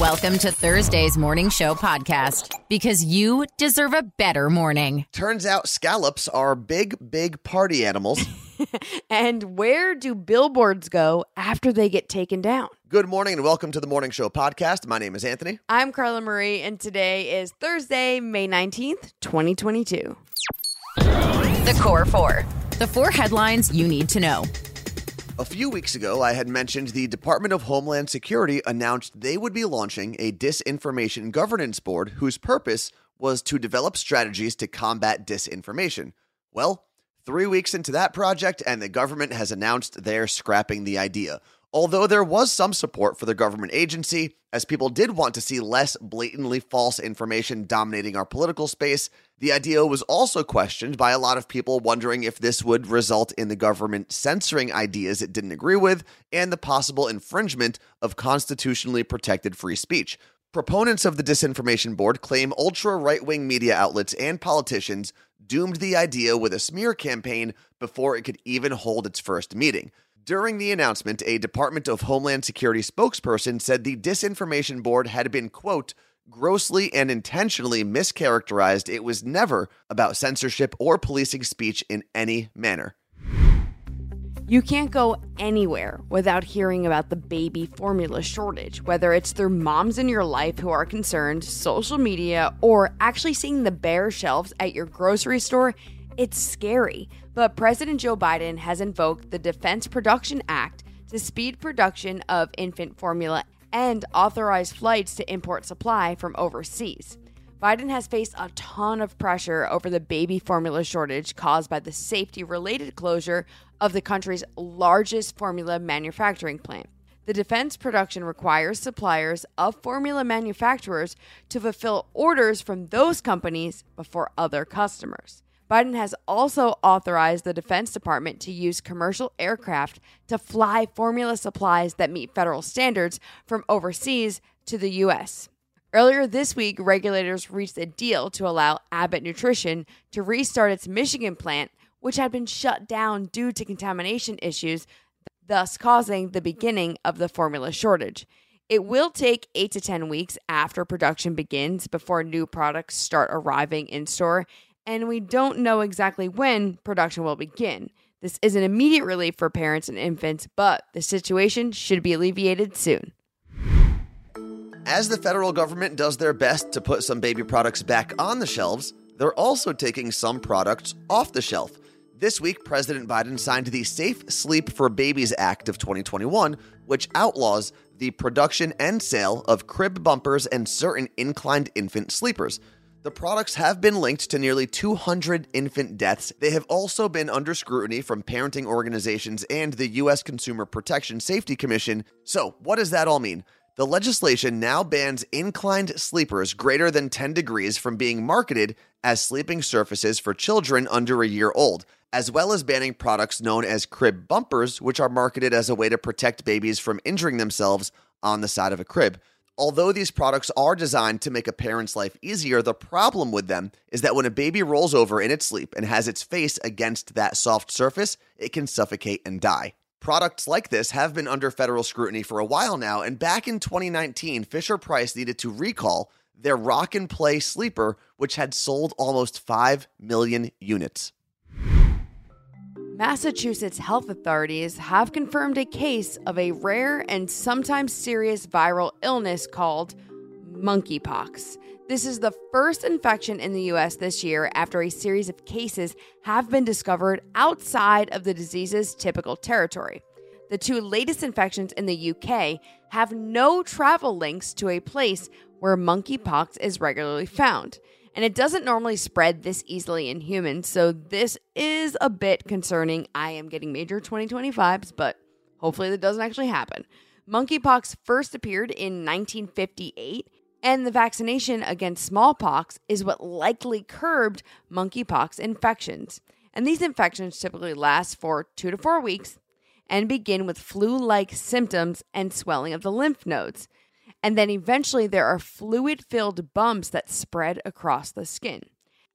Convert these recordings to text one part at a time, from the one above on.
Welcome to Thursday's Morning Show podcast, because you deserve a better morning. Turns out scallops are big party animals. And where do billboards go after they get taken down? Good morning and welcome to the Morning Show podcast. My name is Anthony. I'm Carla Marie, and today is Thursday, May 19th, 2022. The Core Four. The four headlines you need to know. A few weeks ago, I had mentioned the Department of Homeland Security announced they would be launching a disinformation governance board whose purpose was to develop strategies to combat disinformation. Well, 3 weeks into that project, and the government has announced they're scrapping the idea. Although there was some support for the government agency, as people did want to see less blatantly false information dominating our political space, the idea was also questioned by a lot of people wondering if this would result in the government censoring ideas it didn't agree with and the possible infringement of constitutionally protected free speech. Proponents of the disinformation board claim ultra-right-wing media outlets and politicians doomed the idea with a smear campaign before it could even hold its first meeting. During the announcement, a Department of Homeland Security spokesperson said the disinformation board had been, quote, grossly and intentionally mischaracterized. It was never about censorship or policing speech in any manner. You can't go anywhere without hearing about the baby formula shortage, whether it's through moms in your life who are concerned, social media, or actually seeing the bare shelves at your grocery store. It's scary, but President Joe Biden has invoked the Defense Production Act to speed production of infant formula and authorize flights to import supply from overseas. Biden has faced a ton of pressure over the baby formula shortage caused by the safety-related closure of the country's largest formula manufacturing plant. The defense production requires suppliers of formula manufacturers to fulfill orders from those companies before other customers. Biden has also authorized the Defense Department to use commercial aircraft to fly formula supplies that meet federal standards from overseas to the U.S. Earlier this week, regulators reached a deal to allow Abbott Nutrition to restart its Michigan plant, which had been shut down due to contamination issues, thus causing the beginning of the formula shortage. It will take 8 to 10 weeks after production begins before new products start arriving in store, and we don't know exactly when production will begin. This is an immediate relief for parents and infants, but the situation should be alleviated soon. As the federal government does their best to put some baby products back on the shelves, they're also taking some products off the shelf. This week, President Biden signed the Safe Sleep for Babies Act of 2021, which outlaws the production and sale of crib bumpers and certain inclined infant sleepers. The products have been linked to nearly 200 infant deaths. They have also been under scrutiny from parenting organizations and the U.S. Consumer Protection Safety Commission. So, what does that all mean? The legislation now bans inclined sleepers greater than 10 degrees from being marketed as sleeping surfaces for children under a year old, as well as banning products known as crib bumpers, which are marketed as a way to protect babies from injuring themselves on the side of a crib. Although these products are designed to make a parent's life easier, the problem with them is that when a baby rolls over in its sleep and has its face against that soft surface, it can suffocate and die. Products like this have been under federal scrutiny for a while now, and back in 2019, Fisher-Price needed to recall their Rock-n-Play sleeper, which had sold almost 5 million units. Massachusetts health authorities have confirmed a case of a rare and sometimes serious viral illness called monkeypox. This is the first infection in the U.S. this year after a series of cases have been discovered outside of the disease's typical territory. The two latest infections in the U.K. have no travel links to a place where monkeypox is regularly found. And it doesn't normally spread this easily in humans, so this is a bit concerning. I am getting major 2020 vibes, but hopefully that doesn't actually happen. Monkeypox first appeared in 1958, and the vaccination against smallpox is what likely curbed monkeypox infections. And these infections typically last for 2 to 4 weeks and begin with flu-like symptoms and swelling of the lymph nodes. And then eventually there are fluid-filled bumps that spread across the skin.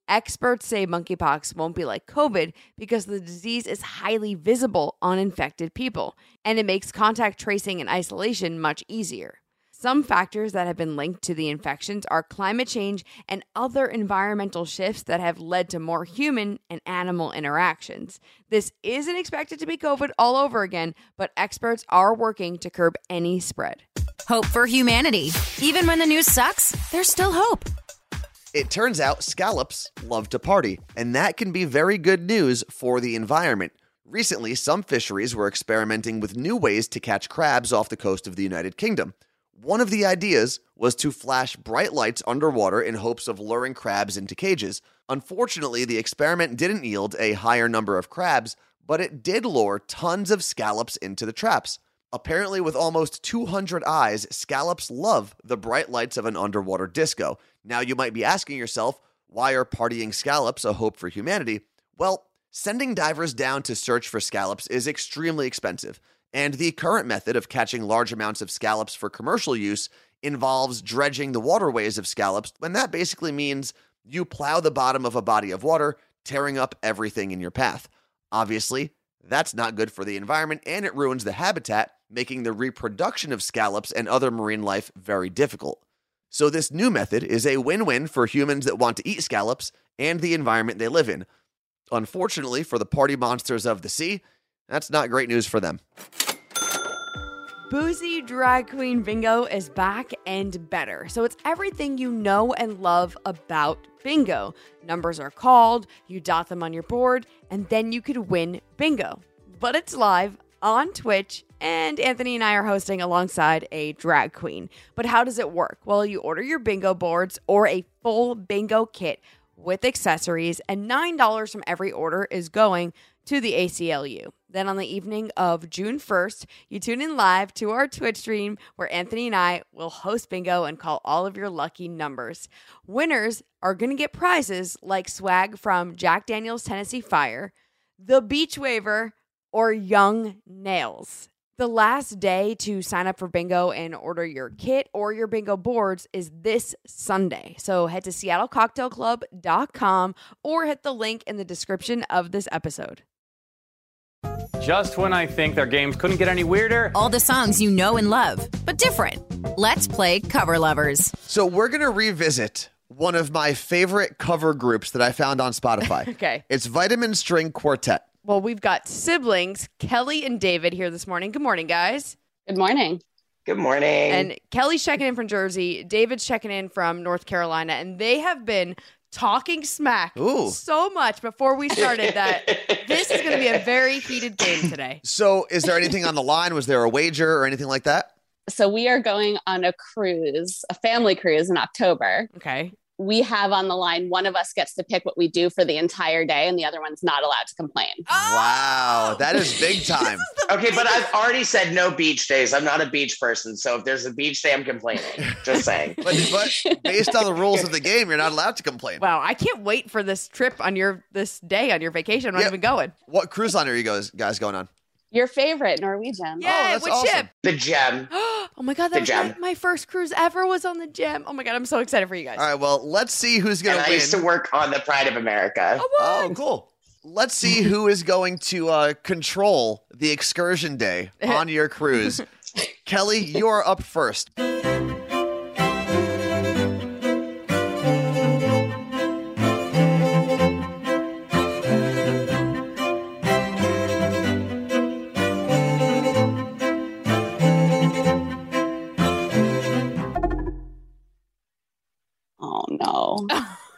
Experts say monkeypox won't be like COVID because the disease is highly visible on infected people, and it makes contact tracing and isolation much easier. Some factors that have been linked to the infections are climate change and other environmental shifts that have led to more human and animal interactions. This isn't expected to be COVID all over again, but experts are working to curb any spread. Hope for humanity. Even when the news sucks, there's still hope. It turns out scallops love to party, and that can be very good news for the environment. Recently, some fisheries were experimenting with new ways to catch crabs off the coast of the United Kingdom. One of the ideas was to flash bright lights underwater in hopes of luring crabs into cages. Unfortunately, the experiment didn't yield a higher number of crabs, but it did lure tons of scallops into the traps. Apparently, with almost 200 eyes, scallops love the bright lights of an underwater disco. Now, you might be asking yourself, why are partying scallops a hope for humanity? Well, sending divers down to search for scallops is extremely expensive. And the current method of catching large amounts of scallops for commercial use involves dredging the waterways of scallops, and that basically means you plow the bottom of a body of water, tearing up everything in your path. Obviously, that's not good for the environment, and it ruins the habitat, making the reproduction of scallops and other marine life very difficult. So this new method is a win-win for humans that want to eat scallops and the environment they live in. Unfortunately, for the party monsters of the sea, that's not great news for them. Boozy Drag Queen Bingo is back and better. So it's everything you know and love about bingo. Numbers are called, you dot them on your board, and then you could win bingo. But it's live on Twitch, and Anthony and I are hosting alongside a drag queen. But how does it work? Well, you order your bingo boards or a full bingo kit with accessories, and $9 from every order is going to the ACLU. Then on the evening of June 1st, you tune in live to our Twitch stream where Anthony and I will host bingo and call all of your lucky numbers. Winners are going to get prizes like swag from Jack Daniel's Tennessee Fire, The Beach Waver, or Young Nails. The last day to sign up for bingo and order your kit or your bingo boards is this Sunday. So head to seattlecocktailclub.com or hit the link in the description of this episode. Just when I think their games couldn't get any weirder. All the songs you know and love, but different. Let's play Cover Lovers. So we're going to revisit one of my favorite cover groups that I found on Spotify. Okay. It's Vitamin String Quartet. Well, we've got siblings, Kelly and David, here this morning. Good morning, guys. Good morning. Good morning. And Kelly's checking in from Jersey. David's checking in from North Carolina. And they have been talking smack so much before we started that this is going to be a very heated game today. So is there anything on the line? Was there a wager or anything like that? So we are going on a cruise, a family cruise in October. Okay. We have on the line, one of us gets to pick what we do for the entire day and the other one's not allowed to complain. Wow, that is big time. Okay, but I've already said no beach days. I'm not a beach person. So if there's a beach day, I'm complaining. Just saying. But based on the rules of the game, you're not allowed to complain. Wow, I can't wait for this trip on this day on your vacation. I'm not even going. What cruise line are you guys going on? Your favorite, Norwegian. Yeah, what awesome. Ship? The Gem. Oh my God, that was my first cruise ever was on the Gem. Oh my God, I'm so excited for you guys. All right, well, let's see who's going to win. I used to work on the Pride of America. Oh, cool. Let's see who is going to control the excursion day on your cruise. Kelly, you're up first.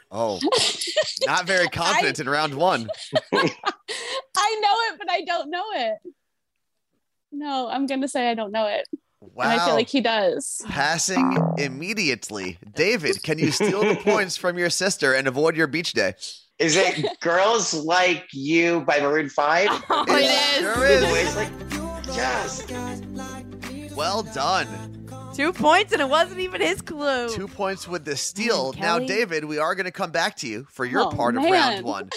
Oh, not very confident in round one. I know it, but I don't know it. No, I'm going to say I don't know it. Wow. And I feel like he does. Passing immediately. David, can you steal the points from your sister and avoid your beach day? Is it Girls Like You by Maroon 5? Oh, it is. Sure is. Like, yes. Well done. 2 points, and it wasn't even his clue. 2 points with the steal. Now, David, we are going to come back to you for your part of round one.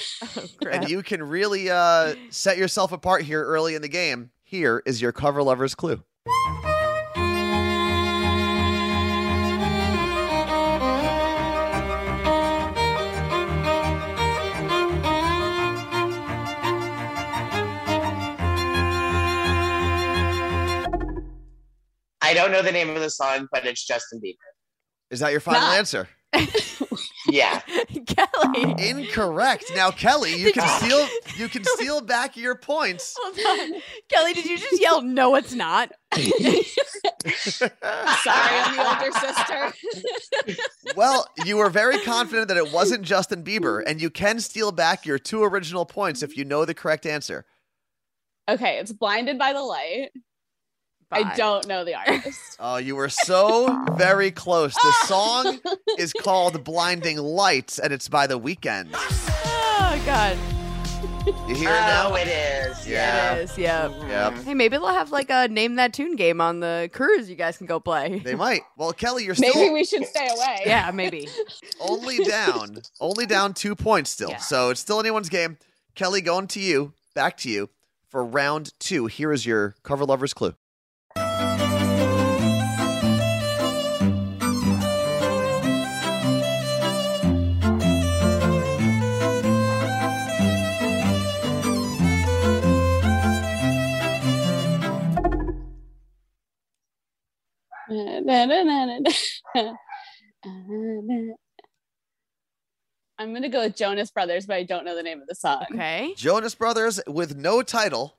And you can really set yourself apart here early in the game. Here is your Cover Lover's clue. I I don't know the name of the song, but it's Justin Bieber. Is that your final answer? Yeah. Kelly. Incorrect. Now, Kelly, you can steal back your points. Hold on. Kelly, did you just yell, no, it's not? Sorry, I'm the older sister. Well, you were very confident that it wasn't Justin Bieber, and you can steal back your two original points if you know the correct answer. Okay, it's Blinded by the Light. Bye. I don't know the artist. Oh, you were so very close. The song is called Blinding Lights, and it's by The Weeknd. Oh, God. You hear it now? Oh, it is. Yeah. It is, yep. Hey, maybe they'll have like a Name That Tune game on the cruise you guys can go play. They might. Well, Kelly, you're still... Maybe we should stay away. Yeah, maybe. Only down 2 points still. Yeah. So it's still anyone's game. Kelly, going to you. Back to you for round two. Here is your Cover Lovers clue. I'm going to go with Jonas Brothers, but I don't know the name of the song. Okay. Jonas Brothers with no title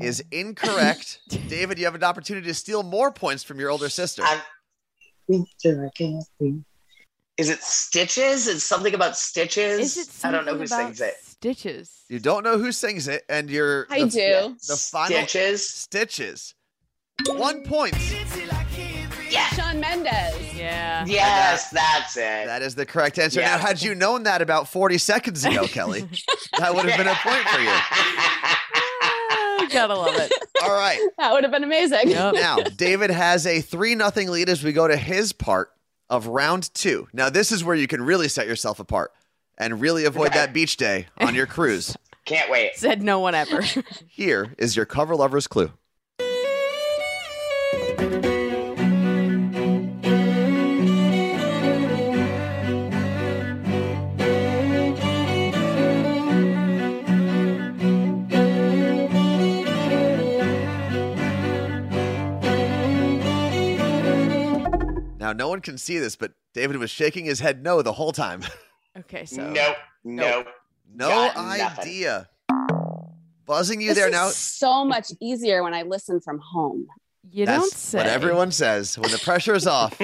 is incorrect. David, you have an opportunity to steal more points from your older sister. Is it Stitches? It's something about Stitches. I don't know who sings it. Stitches. You don't know who sings it, and you're... I do. Yeah, the final Stitches. Stitches. 1 point. Yes. Shawn Mendes. Yeah. Yes, that's it. That is the correct answer. Yeah. Now, had you known that about 40 seconds ago, Kelly, that would have been a point for you. Gotta love it. All right. That would have been amazing. Yep. Now, David has a 3-0 lead as we go to his part of round two. Now, this is where you can really set yourself apart and really avoid that beach day on your cruise. Can't wait. Said no one ever. Here is your Cover Lover's clue. Now, no one can see this, but David was shaking his head no the whole time. Okay, so. Nope. No idea. Nothing. Buzzing you this there is now. It's so much easier when I listen from home. That's don't say. What everyone says when the pressure is off.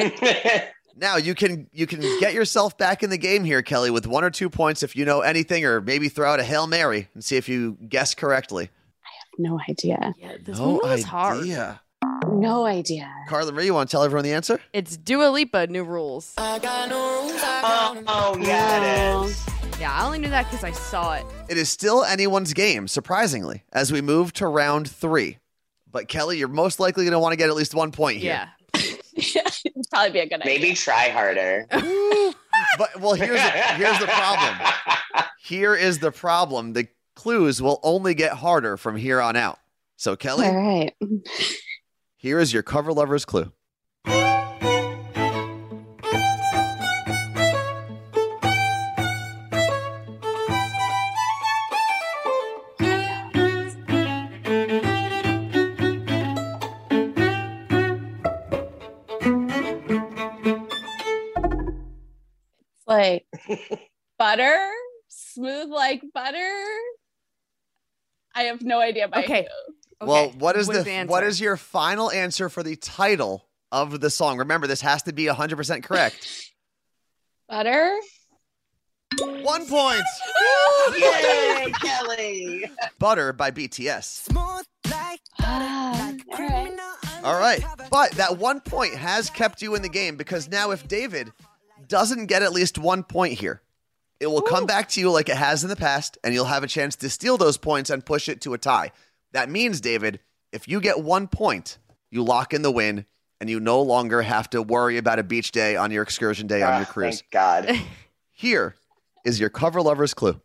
Now, you can get yourself back in the game here, Kelly, with 1 or 2 points if you know anything, or maybe throw out a Hail Mary and see if you guess correctly. I have no idea. Yeah, this one was hard. No idea. Carla Marie, you want to tell everyone the answer? It's Dua Lipa, New Rules. I got no rules. Yeah, it is. Yeah, I only knew that because I saw it. It is still anyone's game, surprisingly, as we move to round three. But Kelly, you're most likely going to want to get at least 1 point here. Yeah. It'd probably be a good idea. Maybe try harder. But, well, here's the problem. Here is the problem. The clues will only get harder from here on out. So, Kelly. All right. Here is your Cover Lover's clue. It's like butter, smooth like butter. I have no idea by who. Okay. Well, what is your final answer for the title of the song? Remember, this has to be 100% correct. Butter. 1 point. Yay, Kelly. Butter by BTS. All right. But that 1 point has kept you in the game because now if David doesn't get at least 1 point here, it will come back to you like it has in the past, and you'll have a chance to steal those points and push it to a tie. That means, David, if you get 1 point, you lock in the win, and you no longer have to worry about a beach day on your excursion day on your cruise. Thank God. Here is your Cover Lover's clue.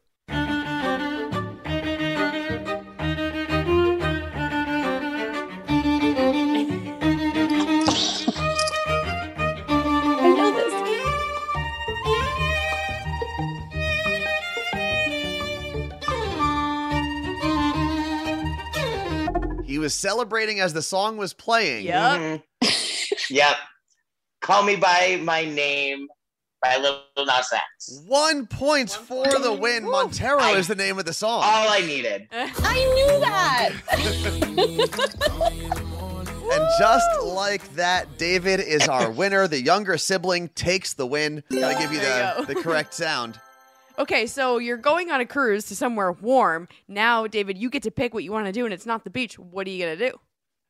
Celebrating as the song was playing. Yep. Yep. Call Me By My Name by Lil Nas X. 1 point for the win. Woo. Montero is the name of the song. All I needed. I knew that. And just like that, David is our winner. The younger sibling takes the win. Gotta give you the correct sound. Okay, so you're going on a cruise to somewhere warm. Now, David, you get to pick what you want to do, and it's not the beach. What are you going to do?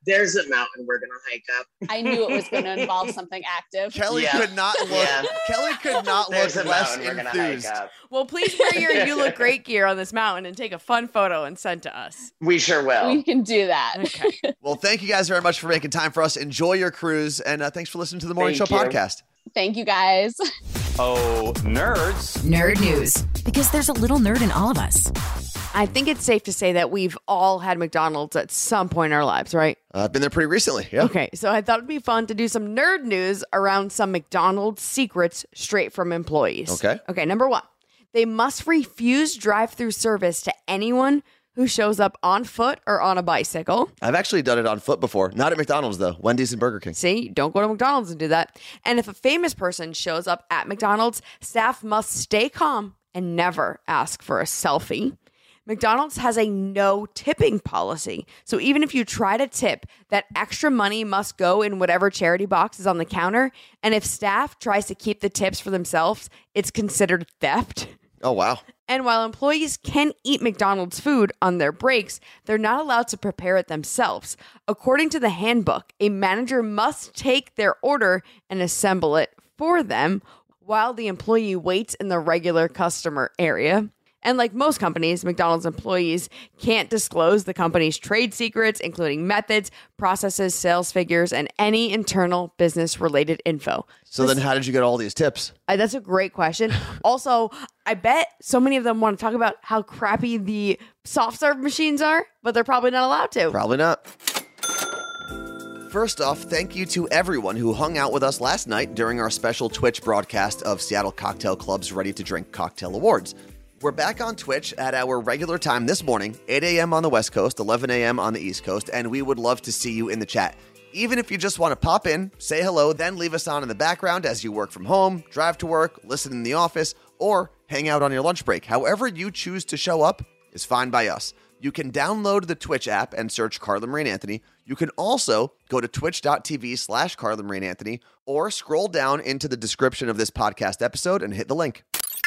There's a mountain we're going to hike up. I knew it was going to involve something active. Kelly could not look. Yeah. Kelly could not look less enthused. Well, please wear your "You Look Great" gear on this mountain and take a fun photo and send to us. We sure will. We can do that. Okay. Well, thank you guys very much for making time for us. Enjoy your cruise, and thanks for listening to the Morning Show podcast. Thank you, guys. Oh, nerds. Nerd news. Because there's a little nerd in all of us. I think it's safe to say that we've all had McDonald's at some point in our lives, right? I've been there pretty recently, yeah. Okay, so I thought it'd be fun to do some nerd news around some McDonald's secrets straight from employees. Okay. Okay, number one, they must refuse drive-through service to anyone who shows up on foot or on a bicycle. I've actually done it on foot before. Not at McDonald's, though. Wendy's and Burger King. See, don't go to McDonald's and do that. And if a famous person shows up at McDonald's, staff must stay calm and never ask for a selfie. McDonald's has a no tipping policy. So even if you try to tip, that extra money must go in whatever charity box is on the counter. And if staff tries to keep the tips for themselves, it's considered theft. Oh, wow. And while employees can eat McDonald's food on their breaks, they're not allowed to prepare it themselves. According to the handbook, a manager must take their order and assemble it for them while the employee waits in the regular customer area. And like most companies, McDonald's employees can't disclose the company's trade secrets, including methods, processes, sales figures, and any internal business-related info. So then how did you get all these tips? That's a great question. Also, I bet so many of them want to talk about how crappy the soft serve machines are, but they're probably not allowed to. Probably not. First off, thank you to everyone who hung out with us last night during our special Twitch broadcast of Seattle Cocktail Club's Ready to Drink Cocktail Awards. We're back on Twitch at our regular time this morning, 8 a.m. on the West Coast, 11 a.m. on the East Coast, and we would love to see you in the chat. Even if you just want to pop in, say hello, then leave us on in the background as you work from home, drive to work, listen in the office, or hang out on your lunch break. However you choose to show up is fine by us. You can download the Twitch app and search Carla Marie and Anthony. You can also go to twitch.tv/Carla Marie and Anthony or scroll down into the description of this podcast episode and hit the link.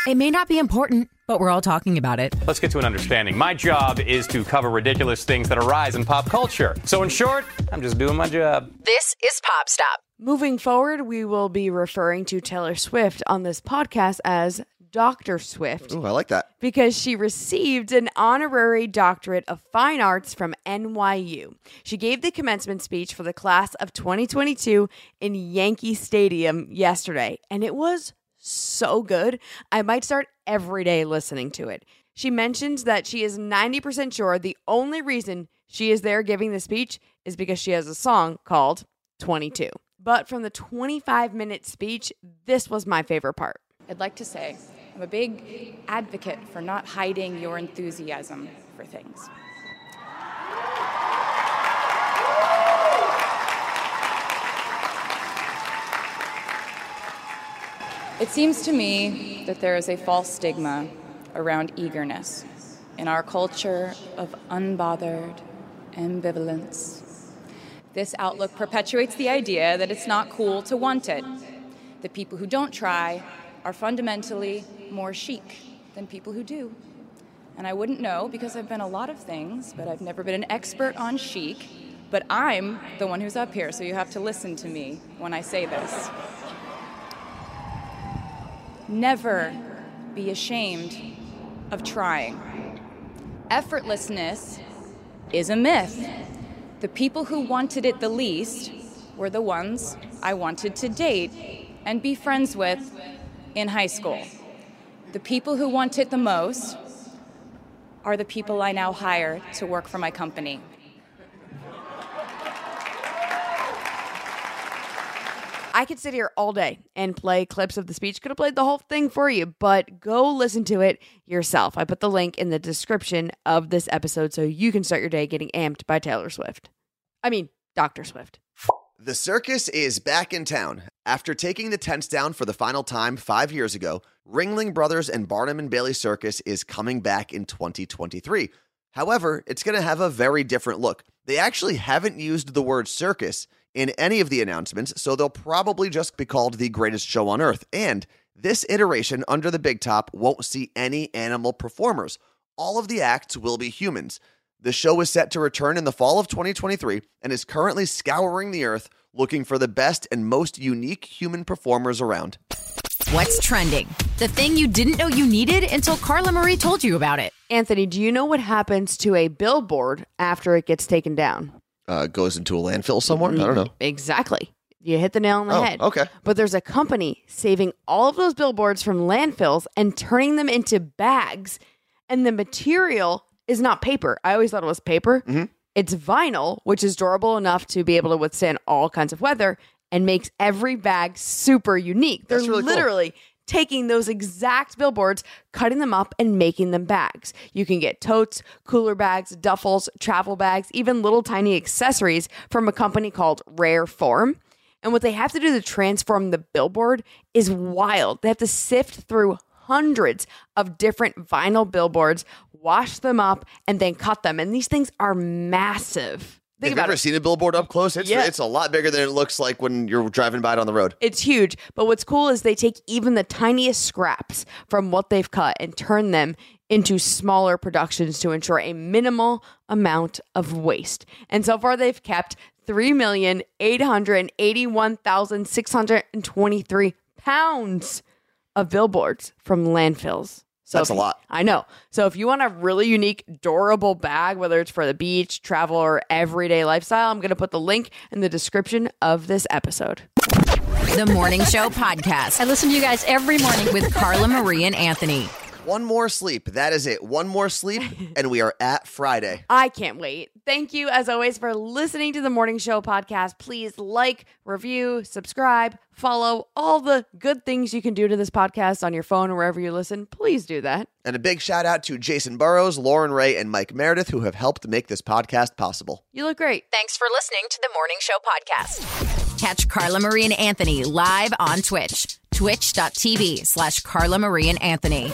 It may not be important, but we're all talking about it. Let's get to an understanding. My job is to cover ridiculous things that arise in pop culture. So in short, I'm just doing my job. This is Pop Stop. Moving forward, we will be referring to Taylor Swift on this podcast as Dr. Swift. Ooh, I like that. Because she received an honorary doctorate of fine arts from NYU. She gave the commencement speech for the class of 2022 in Yankee Stadium yesterday, and it was so good. I might start every day listening to it. She mentions that she is 90% sure the only reason she is there giving the speech is because she has a song called 22. But from the 25-minute speech, this was my favorite part. I'd like to say I'm a big advocate for not hiding your enthusiasm for things. It seems to me that there is a false stigma around eagerness in our culture of unbothered ambivalence. This outlook perpetuates the idea that it's not cool to want it. The people who don't try are fundamentally more chic than people who do. And I wouldn't know because I've been a lot of things, but I've never been an expert on chic. But I'm the one who's up here, so you have to listen to me when I say this. Never be ashamed of trying. Effortlessness is a myth. The people who wanted it the least were the ones I wanted to date and be friends with in high school. The people who want it the most are the people I now hire to work for my company. I could sit here all day and play clips of the speech. Could have played the whole thing for you, but go listen to it yourself. I put the link in the description of this episode so you can start your day getting amped by Taylor Swift. I mean, Dr. Swift. The circus is back in town. After taking the tents down for the final time 5 years ago, Ringling Brothers and Barnum & Bailey Circus is coming back in 2023. However, it's going to have a very different look. They actually haven't used the word circus in any of the announcements, so they'll probably just be called the greatest show on earth. And this iteration under the big top won't see any animal performers. All of the acts will be humans. The show is set to return in the fall of 2023 and is currently scouring the earth looking for the best and most unique human performers around. What's trending? The thing you didn't know you needed until Carla Marie told you about it. Anthony, do you know what happens to a billboard after it gets taken down? Goes into a landfill somewhere? I don't know. Exactly. You hit the nail on the head. Okay. But there's a company saving all of those billboards from landfills and turning them into bags, and the material is not paper. I always thought it was paper. Mm-hmm. It's vinyl, which is durable enough to be able to withstand all kinds of weather and makes every bag super unique. They're really literally taking those exact billboards, cutting them up, and making them bags. You can get totes, cooler bags, duffels, travel bags, even little tiny accessories from a company called Rare Form. And what they have to do to transform the billboard is wild. They have to sift through hundreds of different vinyl billboards, wash them up, and then cut them. And these things are massive. Think about it. Have you ever seen a billboard up close? It's a lot bigger than it looks like when you're driving by it on the road. It's huge. But what's cool is they take even the tiniest scraps from what they've cut and turn them into smaller productions to ensure a minimal amount of waste. And so far, they've kept 3,881,623 pounds of billboards from landfills. So that's a lot. I know. So if you want a really unique, durable bag, whether it's for the beach, travel, or everyday lifestyle, I'm going to put the link in the description of this episode. The Morning Show Podcast. I listen to you guys every morning with Carla Marie and Anthony. One more sleep. That is it. One more sleep, and we are at Friday. I can't wait. Thank you, as always, for listening to the Morning Show Podcast. Please like, review, subscribe, follow, all the good things you can do to this podcast on your phone or wherever you listen. Please do that. And a big shout out to Jason Burrows, Lauren Ray, and Mike Meredith, who have helped make this podcast possible. You look great. Thanks for listening to the Morning Show Podcast. Catch Carla Marie and Anthony live on Twitch. Twitch.tv/Carla Marie and Anthony.